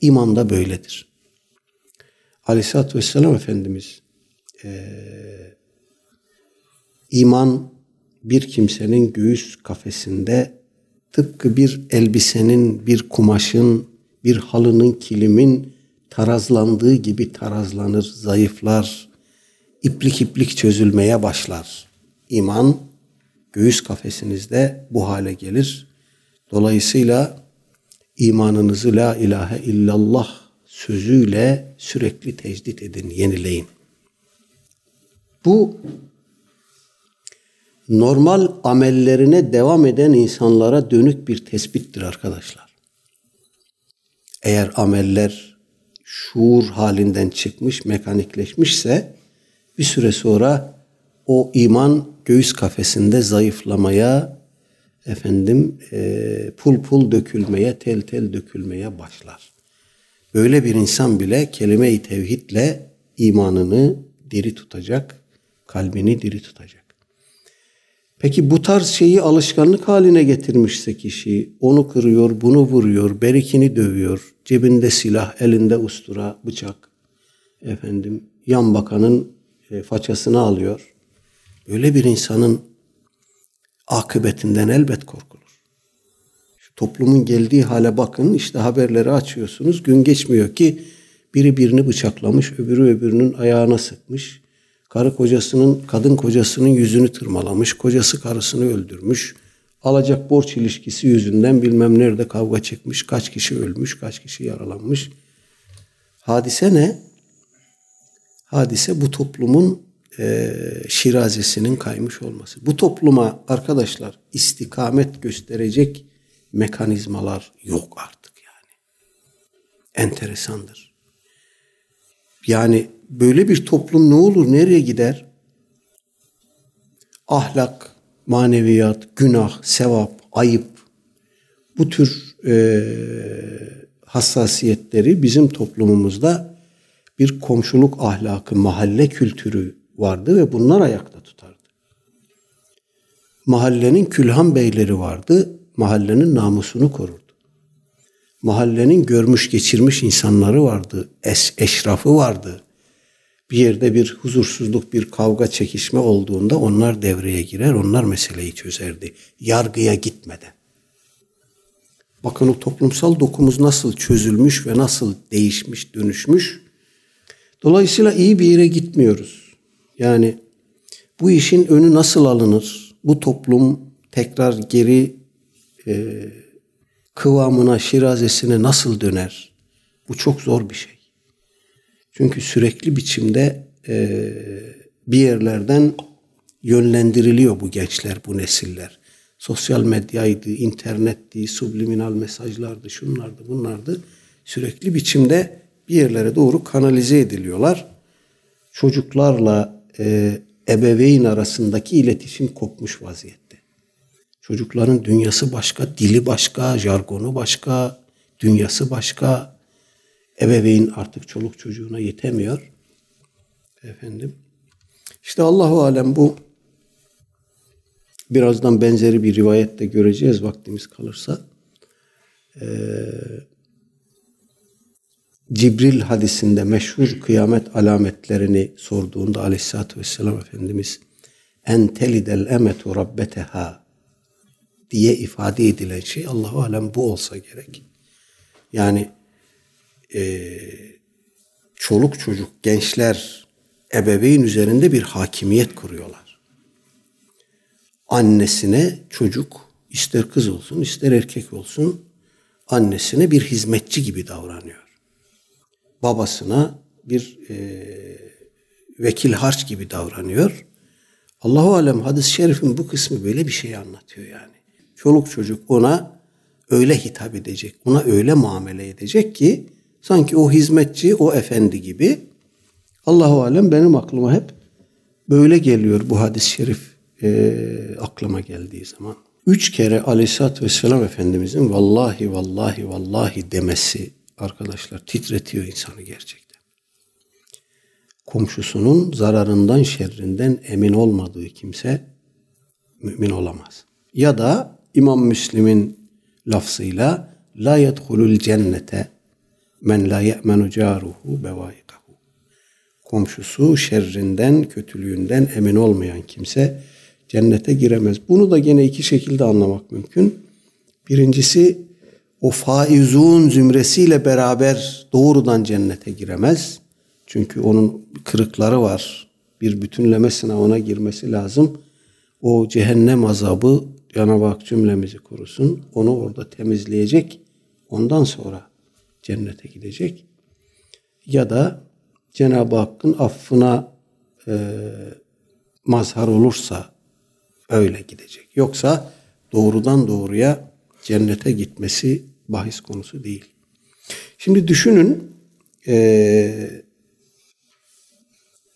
İman da böyledir. Aleyhisselatü Vesselam Efendimiz iman bir kimsenin göğüs kafesinde tıpkı bir elbisenin, bir kumaşın, bir halının, kilimin tarazlandığı gibi tarazlanır, zayıflar, iplik çözülmeye başlar. İman göğüs kafesinizde bu hale gelir. Dolayısıyla imanınızı la ilahe illallah sözüyle sürekli tecdit edin, yenileyin. Bu normal amellerine devam eden insanlara dönük bir tespittir arkadaşlar. Eğer ameller şuur halinden çıkmış, mekanikleşmişse bir süre sonra o iman göğüs kafesinde zayıflamaya, pul dökülmeye, tel dökülmeye başlar. Böyle bir insan bile kelime-i tevhidle imanını diri tutacak, kalbini diri tutacak. Peki bu tarz şeyi alışkanlık haline getirmişse kişi, onu kırıyor, bunu vuruyor, berikini dövüyor, cebinde silah, elinde ustura, bıçak, yan bakanın façasını alıyor. Böyle bir insanın akıbetinden elbet korkulur. Şu toplumun geldiği hale bakın, işte haberleri açıyorsunuz, gün geçmiyor ki biri birini bıçaklamış, öbürü öbürünün ayağına sıkmış. Kadın kocasının yüzünü tırmalamış, kocası karısını öldürmüş, alacak borç ilişkisi yüzünden bilmem nerede kavga çıkmış, kaç kişi ölmüş, kaç kişi yaralanmış. Hadise ne? Hadise bu toplumun şirazesinin kaymış olması. Bu topluma arkadaşlar istikamet gösterecek mekanizmalar yok artık yani. Enteresandır. Yani böyle bir toplum ne olur, nereye gider? Ahlak, maneviyat, günah, sevap, ayıp, bu tür hassasiyetleri bizim toplumumuzda bir komşuluk ahlakı, mahalle kültürü vardı ve bunlar ayakta tutardı. Mahallenin külhan beyleri vardı, mahallenin namusunu korurdu. Mahallenin görmüş geçirmiş insanları vardı, eşrafı vardı. Bir yerde bir huzursuzluk, bir kavga, çekişme olduğunda onlar devreye girer, onlar meseleyi çözerdi. Yargıya gitmeden. Bakın o toplumsal dokumuz nasıl çözülmüş ve nasıl değişmiş, dönüşmüş. Dolayısıyla iyi bir yere gitmiyoruz. Yani bu işin önü nasıl alınır? Bu toplum tekrar geri kıvamına, şirazesine nasıl döner? Bu çok zor bir şey. Çünkü sürekli biçimde bir yerlerden yönlendiriliyor bu gençler, bu nesiller. sosyal medyaydı, internetti, subliminal mesajlardı, şunlardı, bunlardı. Sürekli biçimde bir yerlere doğru kanalize ediliyorlar. Çocuklarla ebeveyn arasındaki iletişim kopmuş vaziyette. Çocukların dünyası başka, dili başka, jargonu başka, dünyası başka. Ebeveyn artık çoluk çocuğuna yetemiyor. İşte Allahu alem bu. Birazdan benzeri bir rivayet de göreceğiz vaktimiz kalırsa. Cibril hadisinde meşhur kıyamet alametlerini sorduğunda Aleyhisselatü Vesselam Efendimiz "Entelidel emetu rabbeteha" diye ifade edilen şey Allahu alem bu olsa gerek. Yani çoluk çocuk, gençler ebeveyn üzerinde bir hakimiyet kuruyorlar. Annesine çocuk, ister kız olsun ister erkek olsun, annesine bir hizmetçi gibi davranıyor. Babasına bir vekil harç gibi davranıyor. Allahu alem hadis-i şerifin bu kısmı böyle bir şey anlatıyor yani. Çoluk çocuk ona öyle hitap edecek, ona öyle muamele edecek ki sanki o hizmetçi, o efendi gibi. Allahu alem benim aklıma hep böyle geliyor bu hadis-i şerif aklıma geldiği zaman. 3 kere Aleyhisselatü Vesselam Efendimizin vallahi vallahi vallahi demesi arkadaşlar titretiyor insanı gerçekten. Komşusunun zararından, şerrinden emin olmadığı kimse mümin olamaz. Ya da İmam Müslim'in lafzıyla la yedhulul cennete men la ye'menu caruhu bevaikahu. Komşusu şerrinden, kötülüğünden emin olmayan kimse cennete giremez. Bunu da gene 2 şekilde anlamak mümkün. Birincisi, o faizun zümresiyle beraber doğrudan cennete giremez. Çünkü onun kırıkları var. Bir bütünleme sınavına girmesi lazım. O cehennem azabı, Cenab-ı Hak cümlemizi korusun, onu orada temizleyecek. Ondan sonra cennete gidecek. Ya da Cenab-ı Hakk'ın affına mazhar olursa öyle gidecek. Yoksa doğrudan doğruya cennete gitmesi bahis konusu değil. Şimdi düşünün,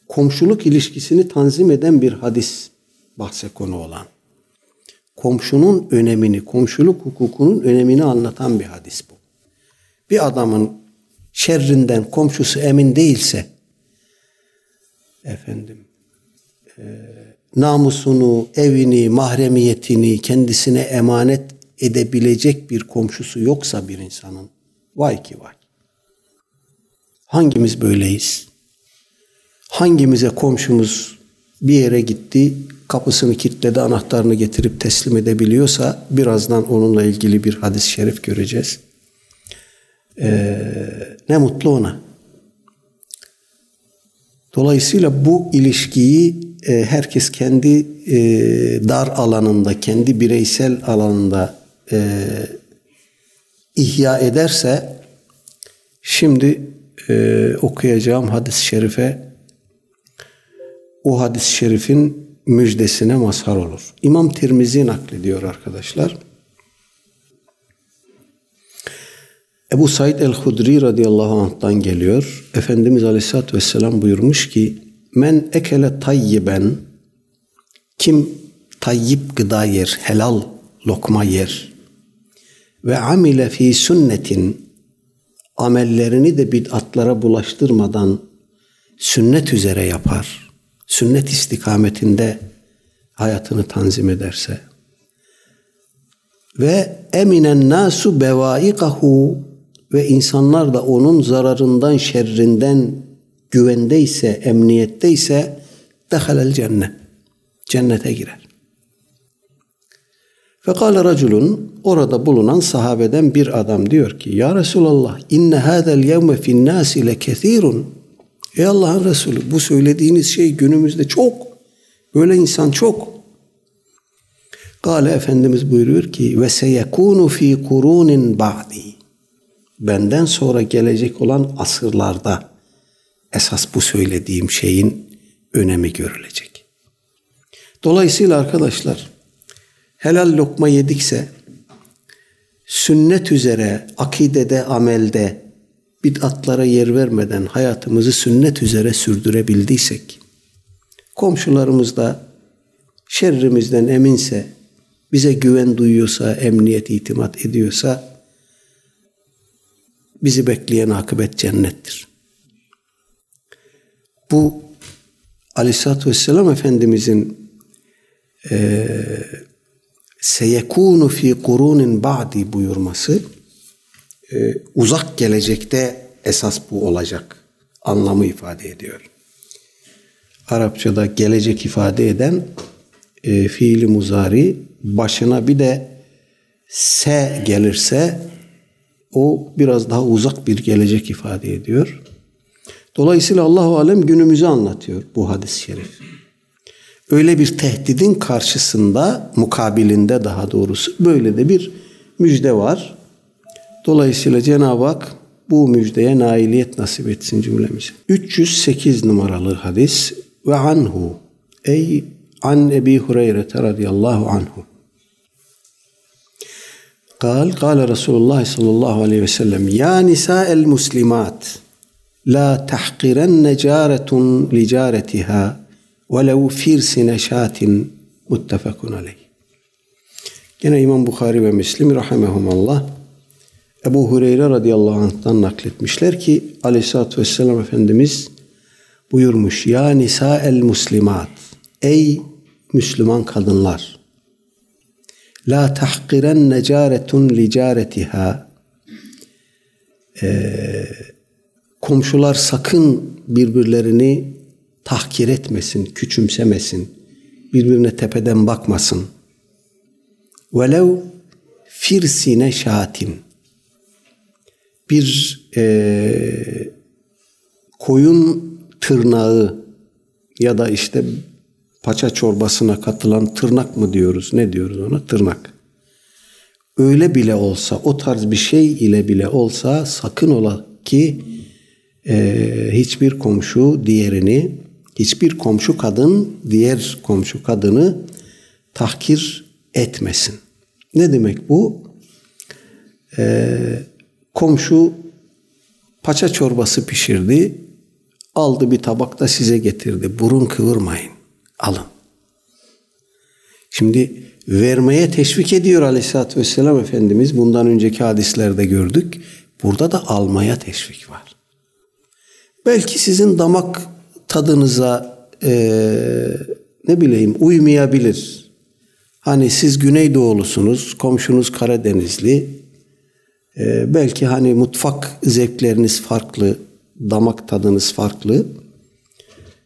komşuluk ilişkisini tanzim eden bir hadis bahse konu olan, komşunun önemini, komşuluk hukukunun önemini anlatan bir hadis bu. Bir adamın şerrinden komşusu emin değilse, namusunu, evini, mahremiyetini kendisine emanet edebilecek bir komşusu yoksa bir insanın, vay ki vay. Hangimiz böyleyiz? Hangimize komşumuz bir yere gitti, kapısını kilitledi, anahtarını getirip teslim edebiliyorsa, birazdan onunla ilgili bir hadis-i şerif göreceğiz. Ne mutlu ona. Dolayısıyla bu ilişkiyi herkes kendi dar alanında, kendi bireysel alanında ihya ederse, şimdi okuyacağım hadis-i şerife, o hadis-i şerifin müjdesine mazhar olur. İmam Tirmizi naklediyor arkadaşlar. Ebu Said el-Hudri radıyallahu anh'tan geliyor. Efendimiz Aleyhisselatü Vesselam buyurmuş ki men ekele tayyiben, kim tayyip gıda yer, helal lokma yer, ve amile fi sünnetin, amellerini de bid'atlara bulaştırmadan sünnet üzere yapar, sünnet istikametinde hayatını tanzim ederse, ve eminen nasu bevaikahu, ve insanlar da onun zararından, şerrinden güvendeyse, emniyetteyse dehalel cennet, cennete girer. Fekale raculun, orada bulunan sahabeden bir adam diyor ki ya Resulallah inne hâzel yevme finnâsi lekethirun. Ey Allah'ın Resulü, bu söylediğiniz şey günümüzde çok, böyle insan çok. Kale, Efendimiz buyuruyor ki ve seyekûnu fî kurûnin ba'di, benden sonra gelecek olan asırlarda esas bu söylediğim şeyin önemi görülecek. Dolayısıyla arkadaşlar, helal lokma yedikse, sünnet üzere, akidede, amelde, bid'atlara yer vermeden hayatımızı sünnet üzere sürdürebildiysek, komşularımız da şerrimizden eminse, bize güven duyuyorsa, emniyet itimat ediyorsa, bizi bekleyen akıbet cennettir. Bu Aleyhisselatü Vesselam Efendimizin seyekûnu fî kurûnin ba'di buyurması, uzak gelecekte esas bu olacak anlamı ifade ediyor. Arapçada gelecek ifade eden fiili muzari, başına bir de se gelirse o biraz daha uzak bir gelecek ifade ediyor. Dolayısıyla Allah-u Alem günümüzü anlatıyor bu hadis-i şerif. Öyle bir tehdidin karşısında, mukabilinde daha doğrusu böyle de bir müjde var. Dolayısıyla Cenab-ı Hak bu müjdeye nailiyet nasip etsin cümlemize. 308 numaralı hadis. Ve anhu, ey an Ebi Hureyre radıyallahu anhu. Kâle Resulullah sallallahu aleyhi ve sellem, ya nisa el muslimat la tahqirenne caretun li caretiha velev firsine şatin muttefekun aleyh. Gene İmam Bukhari ve Müslim rahimehumallah Ebu Hureyre radıyallahu anh'tan nakletmişler ki Aleyhisselatü Vesselam Efendimiz buyurmuş, ya nisa el muslimat, ey Müslüman kadınlar, la tahqirenne caretun li caretiha, komşular sakın birbirlerini tahkir etmesin, küçümsemesin, birbirine tepeden bakmasın. Velev firsine şatin, bir koyun tırnağı ya da işte paça çorbasına katılan tırnak mı diyoruz? Ne diyoruz ona? Tırnak. Öyle bile olsa, o tarz bir şey ile bile olsa sakın ola ki hiçbir komşu diğerini, hiçbir komşu kadın diğer komşu kadını tahkir etmesin. Ne demek bu? Komşu paça çorbası pişirdi, aldı bir tabakta size getirdi. Burun kıvırmayın. Alın. Şimdi vermeye teşvik ediyor Aleyhisselatü Vesselam Efendimiz. Bundan önceki hadislerde gördük. Burada da almaya teşvik var. Belki sizin damak tadınıza ne bileyim uymayabilir. Hani siz Güneydoğulusunuz, komşunuz Karadenizli. Belki hani mutfak zevkleriniz farklı, damak tadınız farklı.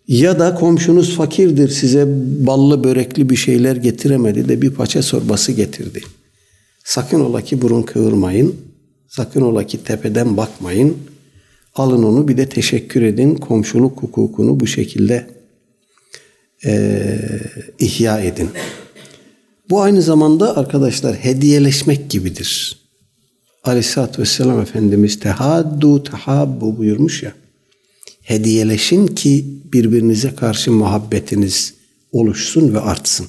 Ya da komşunuz fakirdir, size ballı börekli bir şeyler getiremedi de bir paça çorbası getirdi. Sakın ola ki burun kıvırmayın. Sakın ola ki tepeden bakmayın. Alın onu, bir de teşekkür edin. Komşuluk hukukunu bu şekilde ihya edin. Bu aynı zamanda arkadaşlar hediyeleşmek gibidir. Aleyhisselatü Vesselam Efendimiz tehaddu tehabbu buyurmuş ya. Hediyeleşin ki birbirinize karşı muhabbetiniz oluşsun ve artsın.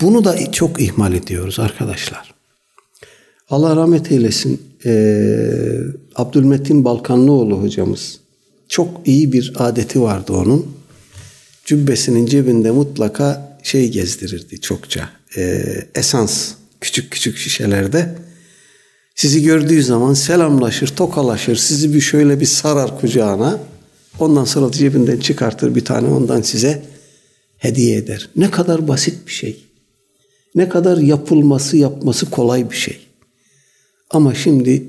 Bunu da çok ihmal ediyoruz arkadaşlar. Allah rahmet eylesin. Abdülmetin Balkanlıoğlu hocamız, çok iyi bir adeti vardı onun. Cübbesinin cebinde mutlaka şey gezdirirdi çokça. Esans küçük küçük şişelerde. Sizi gördüğü zaman selamlaşır, tokalaşır, sizi bir şöyle bir sarar kucağına. Ondan sonra cebinden çıkartır bir tane, ondan size hediye eder. Ne kadar basit bir şey. Ne kadar yapması kolay bir şey. Ama şimdi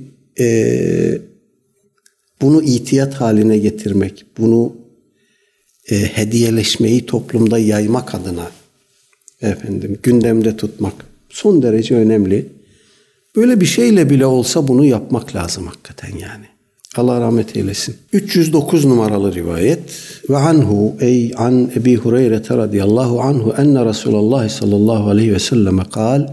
bunu itiyat haline getirmek, bunu hediyeleşmeyi toplumda yaymak adına gündemde tutmak son derece önemli. Böyle bir şeyle bile olsa bunu yapmak lazım hakikaten yani. Allah rahmet eylesin. 309 numaralı rivayet. Ve anhu, ey an Ebi Hureyre radıyallahu anhu enne Resulullah sallallahu aleyhi ve selleme kal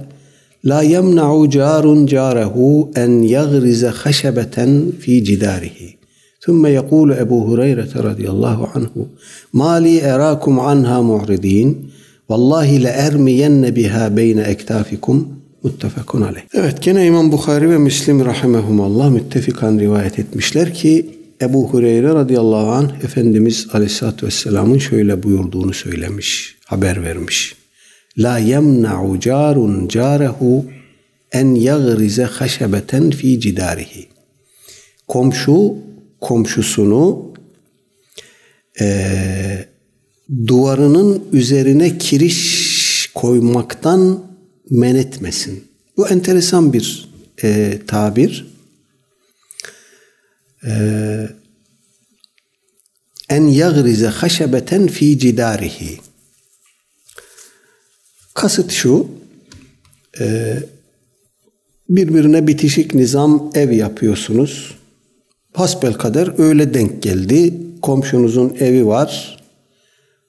la yemna'u carun carehu en yagrize haşebeten fi cidarihi. Thumme yekulu Ebu Hureyre radıyallahu anhu ma li erakum anha mu'ridin Vallahi le ermiyenne biha beyne ektafikum muttefakun aleyh. Evet, gene İmam Bukhari ve Müslim rahimehumallah müttefikan rivayet etmişler ki Ebu Hureyre radıyallahu anh Efendimiz aleyhissalatü vesselamın şöyle buyurduğunu söylemiş, haber vermiş. La yemna'u carun carehu en yagrize haşebeten fi cidarihi. Komşu komşusunu duvarının üzerine kiriş koymaktan men etmesin. Bu enteresan bir tabir. En yagrize haşebeten fi cidarihi. Kasıt şu, birbirine bitişik nizam ev yapıyorsunuz. Hasbelkader öyle denk geldi. Komşunuzun evi var.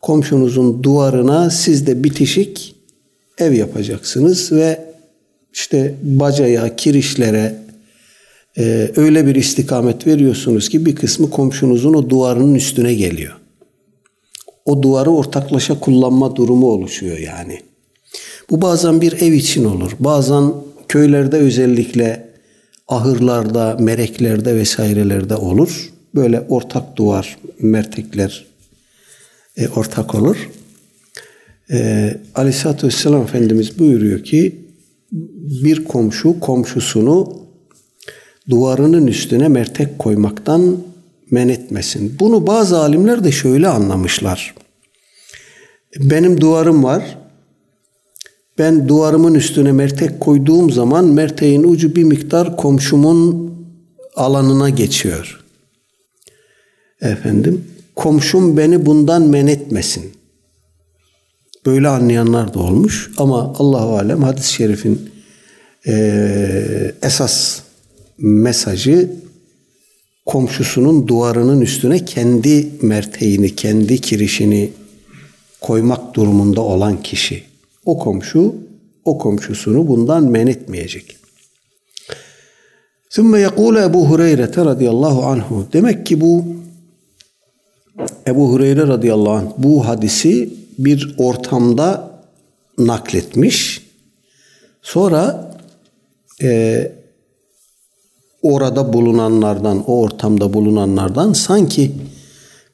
Komşunuzun duvarına siz de bitişik ev yapacaksınız ve işte bacaya, kirişlere öyle bir istikamet veriyorsunuz ki bir kısmı komşunuzun o duvarının üstüne geliyor. O duvarı ortaklaşa kullanma durumu oluşuyor yani. Bu bazen bir ev için olur. Bazen köylerde özellikle ahırlarda, mereklerde vesairelerde olur. Böyle ortak duvar, mertekler ortak olur. Aleyhisselatü Vesselam Efendimiz buyuruyor ki bir komşu komşusunu duvarının üstüne mertek koymaktan men etmesin. Bunu bazı alimler de şöyle anlamışlar. Benim duvarım var. Ben duvarımın üstüne mertek koyduğum zaman merteğin ucu bir miktar komşumun alanına geçiyor. Efendim, komşum beni bundan men etmesin. Böyle anlayanlar da olmuş ama Allahu alem hadis-i şerifin esas mesajı komşusunun duvarının üstüne kendi merteğini, kendi kirişini koymak durumunda olan kişi. O komşu, o komşusunu bundan men etmeyecek. Sümme yekûle Ebu Hureyre radıyallahu anhu. Demek ki bu Ebu Hureyre radıyallahu anh bu hadisi bir ortamda nakletmiş. Sonra orada bulunanlardan, o ortamda bulunanlardan sanki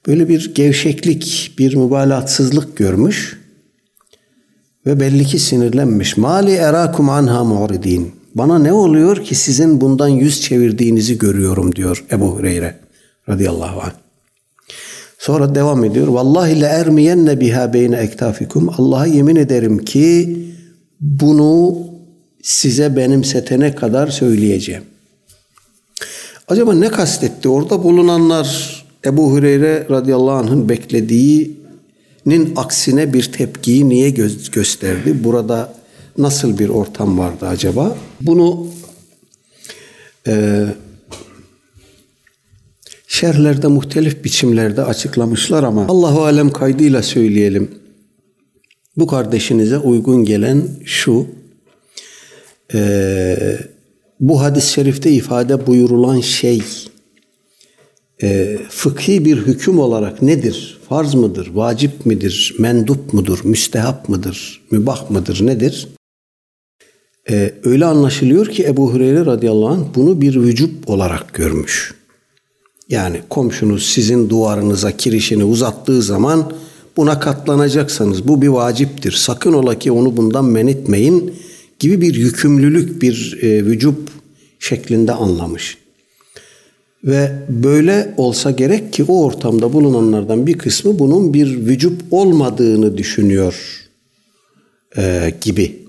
böyle bir gevşeklik, bir mübalağatsızlık görmüş. Ve belli ki sinirlenmiş. Mali erakum anha mu'ridin. Bana ne oluyor ki sizin bundan yüz çevirdiğinizi görüyorum diyor Ebu Hureyre radıyallahu anh. Sonra devam ediyor. Vallahi le ermiyenne biha beyne ektafikum. Allah'a yemin ederim ki bunu size benimsetene kadar söyleyeceğim. Acaba ne kastetti? Orada bulunanlar Ebu Hureyre radıyallahu anh'ın beklediği nin aksine bir tepkiyi niye gösterdi? Burada nasıl bir ortam vardı acaba? Bunu şerhlerde muhtelif biçimlerde açıklamışlar ama Allahu alem kaydıyla söyleyelim. Bu kardeşinize uygun gelen şu, bu hadis-i şerifte ifade buyurulan şey fıkhi bir hüküm olarak nedir? Farz mıdır? Vacip midir? Mendup mudur? Müstehap mıdır? Mübah mıdır? Nedir? Öyle anlaşılıyor ki Ebu Hureyre radıyallahu anh bunu bir vücub olarak görmüş. Yani komşunuz sizin duvarınıza kirişini uzattığı zaman buna katlanacaksınız. Bu bir vaciptir. Sakın ola ki onu bundan men etmeyin gibi bir yükümlülük, bir vücub şeklinde anlamış. Ve böyle olsa gerek ki o ortamda bulunanlardan bir kısmı bunun bir vücub olmadığını düşünüyor gibi.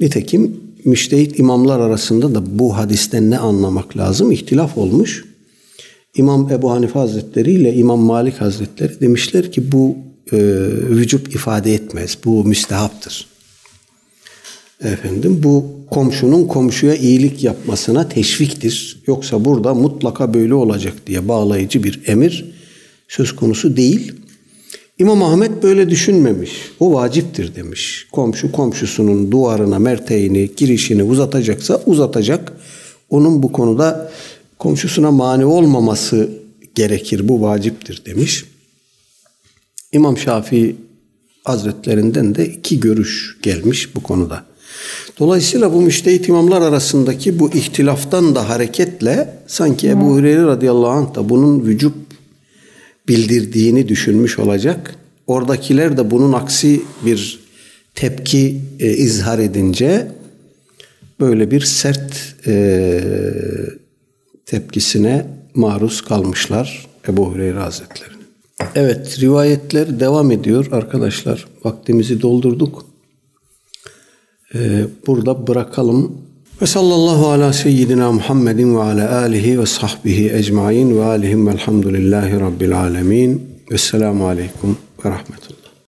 Nitekim müçtehit imamlar arasında da bu hadisten ne anlamak lazım? İhtilaf olmuş. İmam Ebu Hanife Hazretleri ile İmam Malik Hazretleri demişler ki bu vücub ifade etmez. Bu müstehaptır. Efendim, bu komşunun komşuya iyilik yapmasına teşviktir. Yoksa burada mutlaka böyle olacak diye bağlayıcı bir emir söz konusu değil. İmam Ahmet böyle düşünmemiş. O vaciptir demiş. Komşu komşusunun duvarına merteğini, girişini uzatacaksa uzatacak. Onun bu konuda komşusuna mani olmaması gerekir. Bu vaciptir demiş. İmam Şafii Hazretlerinden de iki görüş gelmiş bu konuda. Dolayısıyla bu müçtehit imamlar arasındaki bu ihtilaftan da hareketle sanki Ebu Hureyre radıyallahu anh da bunun vücub bildirdiğini düşünmüş olacak. Oradakiler de bunun aksi bir tepki izhar edince böyle bir sert tepkisine maruz kalmışlar Ebu Hureyre Hazretleri. Evet, rivayetler devam ediyor arkadaşlar. Vaktimizi doldurduk. Burada bırakalım. Ve sallallahu ala seyyidina Muhammedin ve ala alihi ve sahbihi ecmain ve alihim velhamdülillahi rabbil alemin. Vesselamu aleykum ve rahmetullah.